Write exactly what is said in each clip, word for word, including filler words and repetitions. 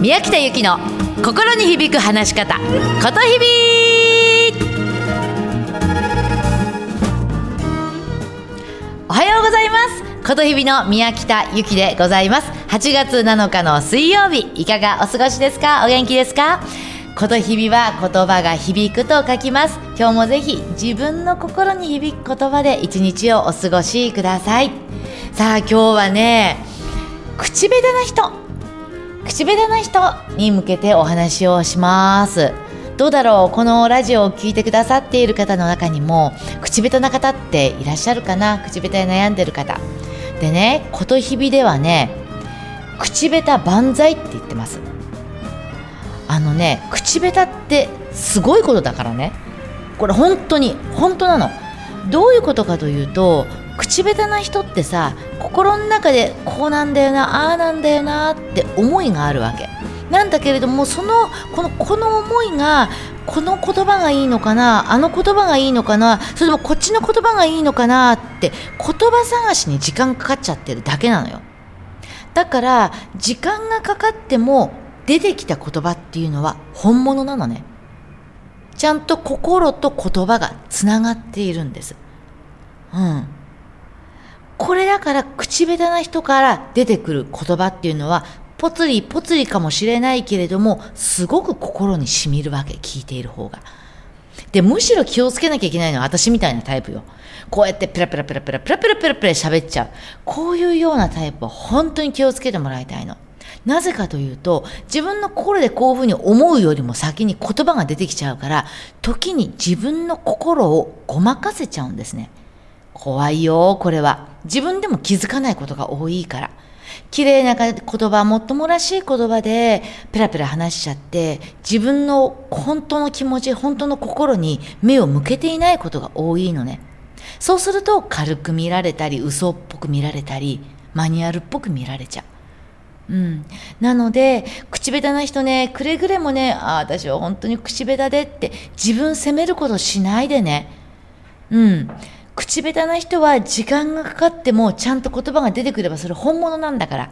宮北由紀の心に響く話し方、ことひび。おはようございます。ことひびの宮北由紀でございます。はちがつなのかの水曜日、いかがお過ごしですか？お元気ですか？ことひびは言葉が響くと書きます。今日もぜひ自分の心に響く言葉で一日をお過ごしください。さあ、今日はね、口下手な人口下手な人に向けてお話をします。どうだろう、このラジオを聞いてくださっている方の中にも口下手な方っていらっしゃるかな。口下手で悩んでる方でね、ことひびではね、口下手万歳って言ってます。あのね、口下手ってすごいことだからね、これ本当に本当なの。どういうことかというと、口下手な人ってさ、心の中でこうなんだよな、ああなんだよなって思いがあるわけなんだけれども、そのこのこの思いが、この言葉がいいのかな、あの言葉がいいのかな、それともこっちの言葉がいいのかなって言葉探しに時間かかっちゃってるだけなのよ。だから時間がかかっても出てきた言葉っていうのは本物なのね。ちゃんと心と言葉がつながっているんです。うんこれだから、口下手な人から出てくる言葉っていうのはポツリポツリかもしれないけれども、すごく心に染みるわけ、聞いている方が。で、むしろ気をつけなきゃいけないのは私みたいなタイプよ。こうやってペラペラペラペラペラペラペラペラ喋っちゃう、こういうようなタイプは本当に気をつけてもらいたいの。なぜかというと、自分の心でこういうふうに思うよりも先に言葉が出てきちゃうから、時に自分の心をごまかせちゃうんですね。怖いよ、これは。自分でも気づかないことが多いから。綺麗な言葉、もっともらしい言葉でペラペラ話しちゃって、自分の本当の気持ち、本当の心に目を向けていないことが多いのね。そうすると軽く見られたり、嘘っぽく見られたり、マニュアルっぽく見られちゃう。うんなので、口下手な人ね、くれぐれもね、あ、私は本当に口下手でって自分責めることしないでね。うん口下手な人は時間がかかってもちゃんと言葉が出てくれば、それ本物なんだから。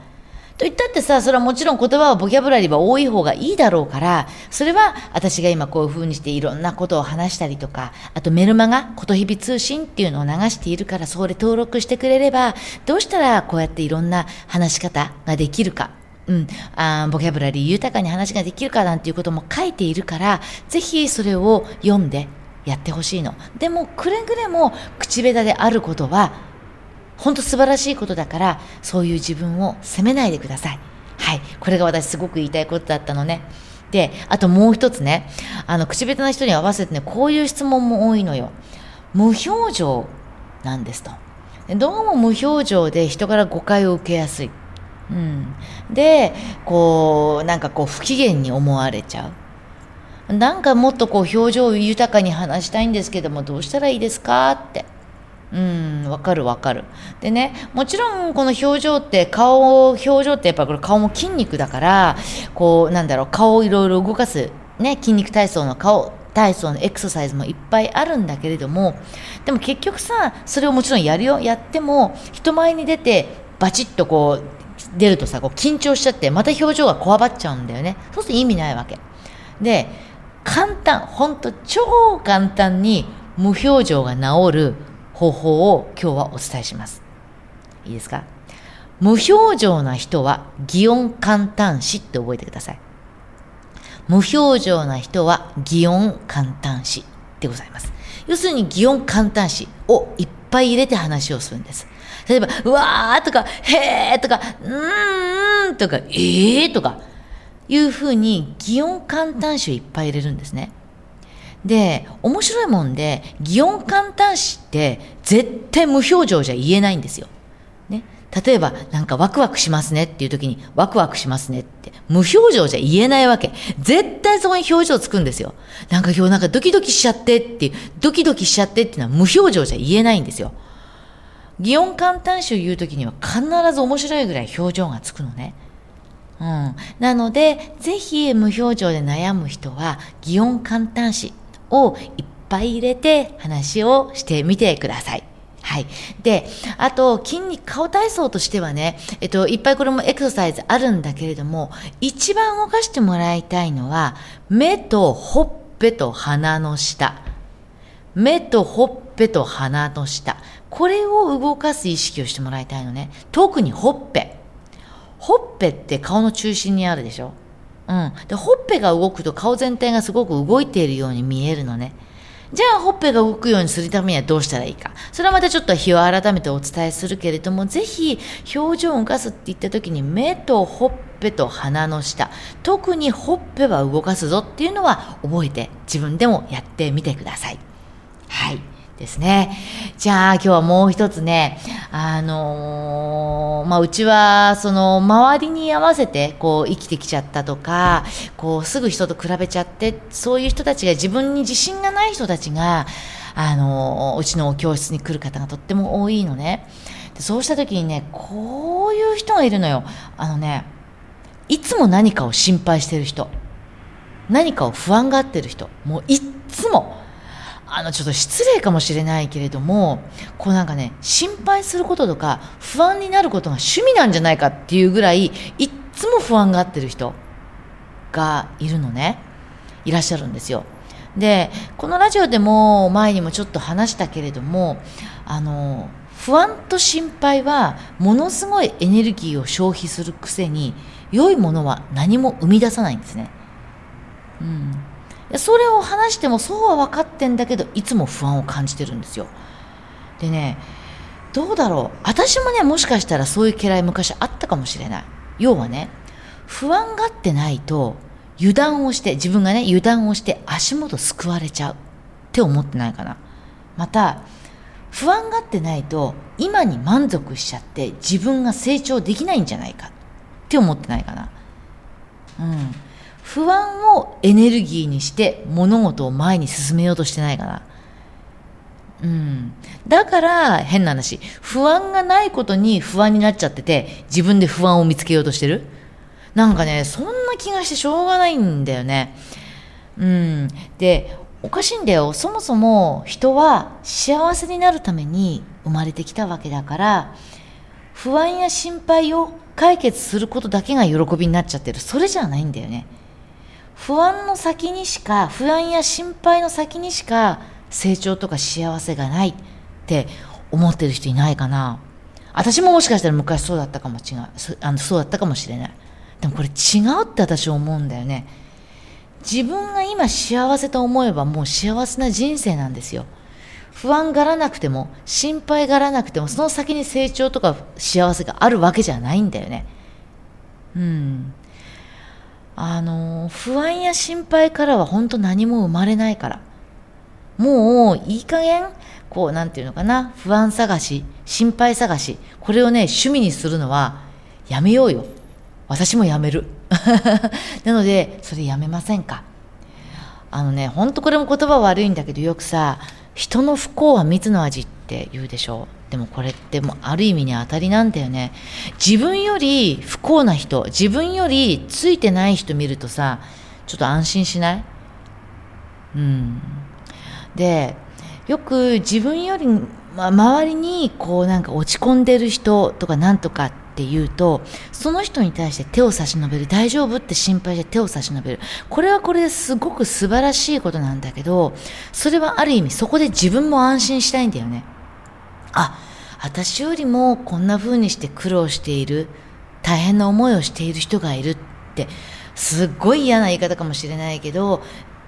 と言ったってさ、それはもちろん言葉は、ボキャブラリーは多い方がいいだろうから、それは私が今こういう風にしていろんなことを話したりとか、あとメルマガ、ことひび通信っていうのを流しているから、それ登録してくれれば、どうしたらこうやっていろんな話し方ができるか、うん、あボキャブラリー豊かに話ができるかなんていうことも書いているから、ぜひそれを読んでやってほしいの。でもくれぐれも口下手であることは本当素晴らしいことだから、そういう自分を責めないでください。はい、これが私すごく言いたいことだったのね。で、あともう一つね、あの口下手な人に合わせてね、こういう質問も多いのよ。無表情なんですと。どうも無表情で人から誤解を受けやすい。うんで、こうなんかこう不機嫌に思われちゃう。なんかもっとこう表情豊かに話したいんですけども、どうしたらいいですかって。うん、わかるわかる。でね、もちろんこの表情って、顔、表情ってやっぱこれ顔も筋肉だから、こうなんだろう、顔をいろいろ動かす、ね、筋肉体操の顔、体操のエクササイズもいっぱいあるんだけれども、でも結局さ、それをもちろんやるよ、やっても、人前に出てバチッとこう出るとさ、こう緊張しちゃって、また表情がこわばっちゃうんだよね。そうすると意味ないわけ。で、簡単、ほんと超簡単に無表情が治る方法を今日はお伝えします。いいですか？無表情な人は擬音簡単詞って覚えてください。無表情な人は擬音簡単詞でございます。要するに擬音簡単詞をいっぱい入れて話をするんです。例えば、うわーとか、へーとか、うーんとか、えーとかいうふうに擬音簡単詞をいっぱい入れるんですね。で、面白いもんで、擬音簡単詞って絶対無表情じゃ言えないんですよ、ね、例えばなんかワクワクしますねっていう時に、ワクワクしますねって無表情じゃ言えないわけ。絶対そこに表情つくんですよ。なんか今日なんかドキドキしちゃってっていう、ドキドキしちゃってっていうのは無表情じゃ言えないんですよ。擬音簡単詞を言う時には必ず面白いぐらい表情がつくのね。うん、なので、ぜひ無表情で悩む人は擬音簡単詞をいっぱい入れて話をしてみてください。はい、であと筋肉顔体操としてはね、えっと、いっぱいこれもエクササイズあるんだけれども、一番動かしてもらいたいのは目とほっぺと鼻の下、目とほっぺと鼻の下、これを動かす意識をしてもらいたいのね。特にほっぺ、ほっぺって顔の中心にあるでしょ、うん、でほっぺが動くと顔全体がすごく動いているように見えるのね。じゃあほっぺが動くようにするためにはどうしたらいいか、それはまたちょっと日を改めてお伝えするけれども、ぜひ表情を動かすって言った時に目とほっぺと鼻の下、特にほっぺは動かすぞっていうのは覚えて自分でもやってみてください。はいですね。じゃあ今日はもう一つね、あのー、まあうちはその周りに合わせてこう生きてきちゃったとか、こうすぐ人と比べちゃって、そういう人たちが、自分に自信がない人たちが、あのー、うちの教室に来る方がとっても多いのね。でそうした時にね、こういう人がいるのよ。あのね、いつも何かを心配してる人、何かを不安がってる人、もういっつもあのちょっと失礼かもしれないけれども、こうなんかね、心配することとか不安になることが趣味なんじゃないかっていうぐらい、いっつも不安がってる人がいるのね、いらっしゃるんですよ。でこのラジオでも前にもちょっと話したけれども、あの不安と心配はものすごいエネルギーを消費するくせに、良いものは何も生み出さないんですね。うん、それを話してもそうは分かってんだけど、いつも不安を感じてるんですよ。でね、どうだろう、私もね、もしかしたらそういう嫌い昔あったかもしれない。要はね、不安がってないと油断をして、自分がね油断をして足元すくわれちゃうって思ってないかな。また不安がってないと今に満足しちゃって自分が成長できないんじゃないかって思ってないかな。うん、不安をエネルギーにして物事を前に進めようとしてないかな。うん。だから変な話、不安がないことに不安になっちゃってて、自分で不安を見つけようとしてる。なんかね、そんな気がしてしょうがないんだよね。うん。で、おかしいんだよ。そもそも人は幸せになるために生まれてきたわけだから、不安や心配を解決することだけが喜びになっちゃってる。それじゃないんだよね。不安の先にしか、不安や心配の先にしか成長とか幸せがないって思ってる人いないかな。私ももしかしたら昔そうだったかも違う、あのそうだったかもしれない。でもこれ違うって私思うんだよね。自分が今幸せと思えばもう幸せな人生なんですよ。不安がらなくても心配がらなくても、その先に成長とか幸せがあるわけじゃないんだよね。うん。あの不安や心配からは本当何も生まれないから、もういい加減こうなんていうのかな、不安探し心配探し、これをね趣味にするのはやめようよ。私もやめるなのでそれやめませんか。あのね、本当これも言葉悪いんだけど、よくさ、人の不幸は蜜の味って言うでしょ。でもこれってもうある意味に当たりなんだよね。自分より不幸な人、自分よりついてない人見るとさ、ちょっと安心しない？うん。で、よく自分より、ま、周りにこうなんか落ち込んでる人とかなんとかっていうと、その人に対して手を差し伸べる、大丈夫って心配して手を差し伸べる。これはこれですごく素晴らしいことなんだけど、それはある意味そこで自分も安心したいんだよね。あ、私よりもこんな風にして苦労している、大変な思いをしている人がいるって、すっごい嫌な言い方かもしれないけど、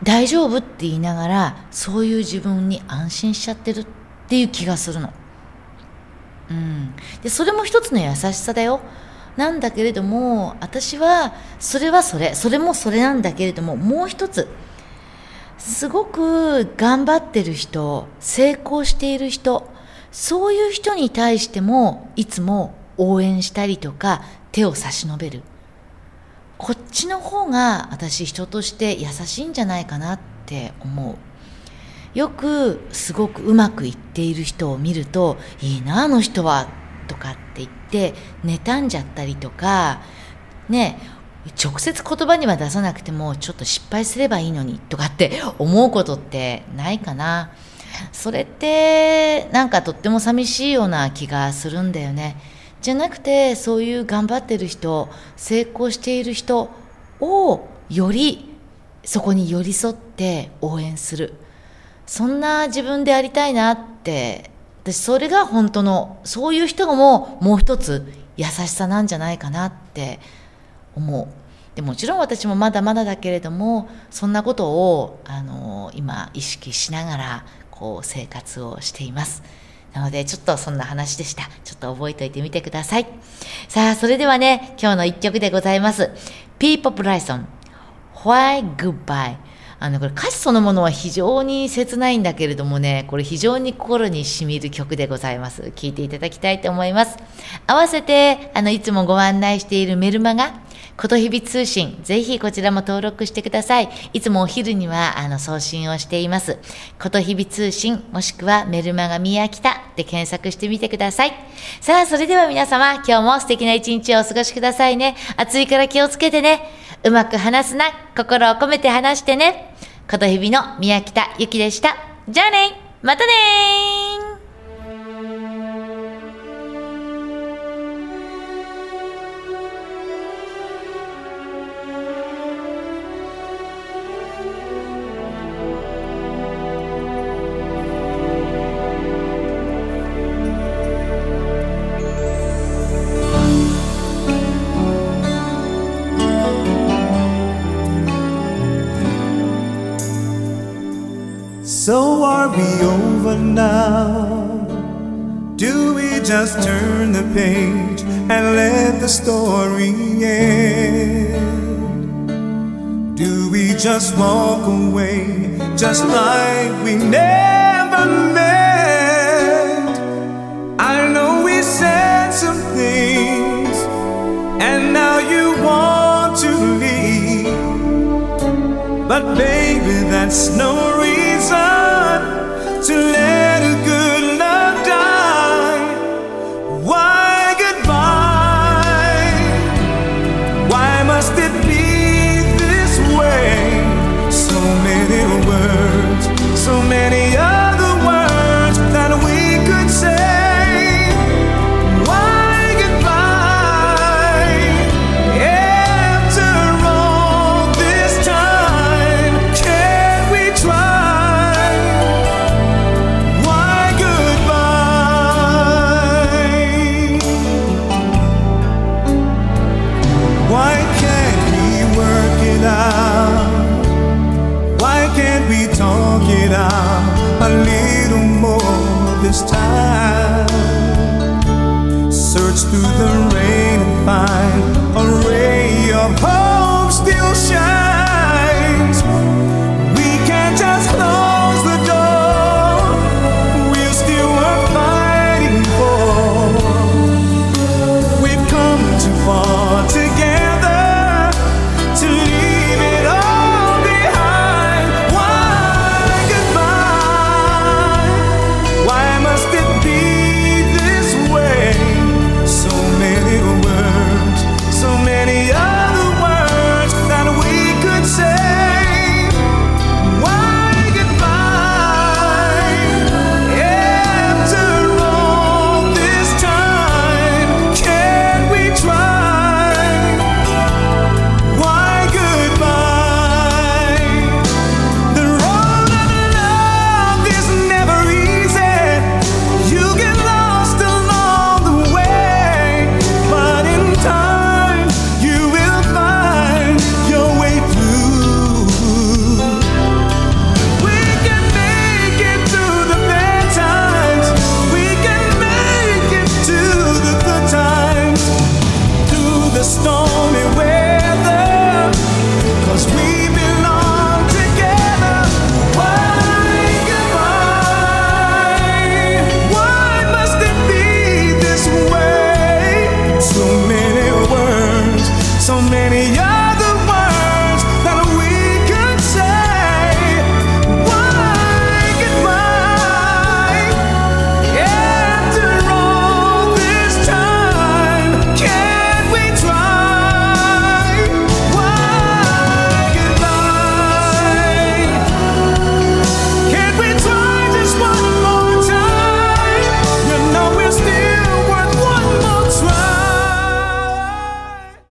大丈夫って言いながらそういう自分に安心しちゃってるっていう気がするの。うん。で、それも一つの優しさだよ。なんだけれども、私はそれはそれ、それもそれなんだけれども、もう一つ、すごく頑張ってる人、成功している人、そういう人に対してもいつも応援したりとか手を差し伸べる。こっちの方が私人として優しいんじゃないかなって思う。よくすごくうまくいっている人を見ると、いいなあの人はとかって言って妬んじゃったりとかね、直接言葉には出さなくてもちょっと失敗すればいいのにとかって思うことってないかな。それってなんかとっても寂しいような気がするんだよね。じゃなくて、そういう頑張ってる人、成功している人をよりそこに寄り添って応援する、そんな自分でありたいなって、私それが本当の、そういう人ももう一つ優しさなんじゃないかなって思う。でもちろん私もまだまだだけれども、そんなことをあの今意識しながらこう生活をしています。なのでちょっとそんな話でした。ちょっと覚えておいてみてください。さあ、それではね、今日の一曲でございます。ピーポップ・ライソン、 Why Goodbye。 あのこれ歌詞そのものは非常に切ないんだけれどもね、これ非常に心に染みる曲でございます。聴いていただきたいと思います。合わせてあのいつもご案内しているメルマガ、ことひび通信、ぜひこちらも登録してください。いつもお昼にはあの送信をしています。ことひび通信、もしくはメルマガ宮北で検索してみてください。さあ、それでは皆様、今日も素敵な一日をお過ごしくださいね。暑いから気をつけてね。うまく話すな、心を込めて話してね。ことひびの宮北ゆきでした。じゃあね、またねー。So are we over now? Do we just turn the page and let the story end? Do we just walk away just like we never met? I know we said some things and now you want to leave, but baby, that's no reason to let a good love die. Why goodbye? Why must it be this way? So many words, so many other words that we could say. Why goodbye? After all this time, can't we try? Why can't we talk it out a little more this time?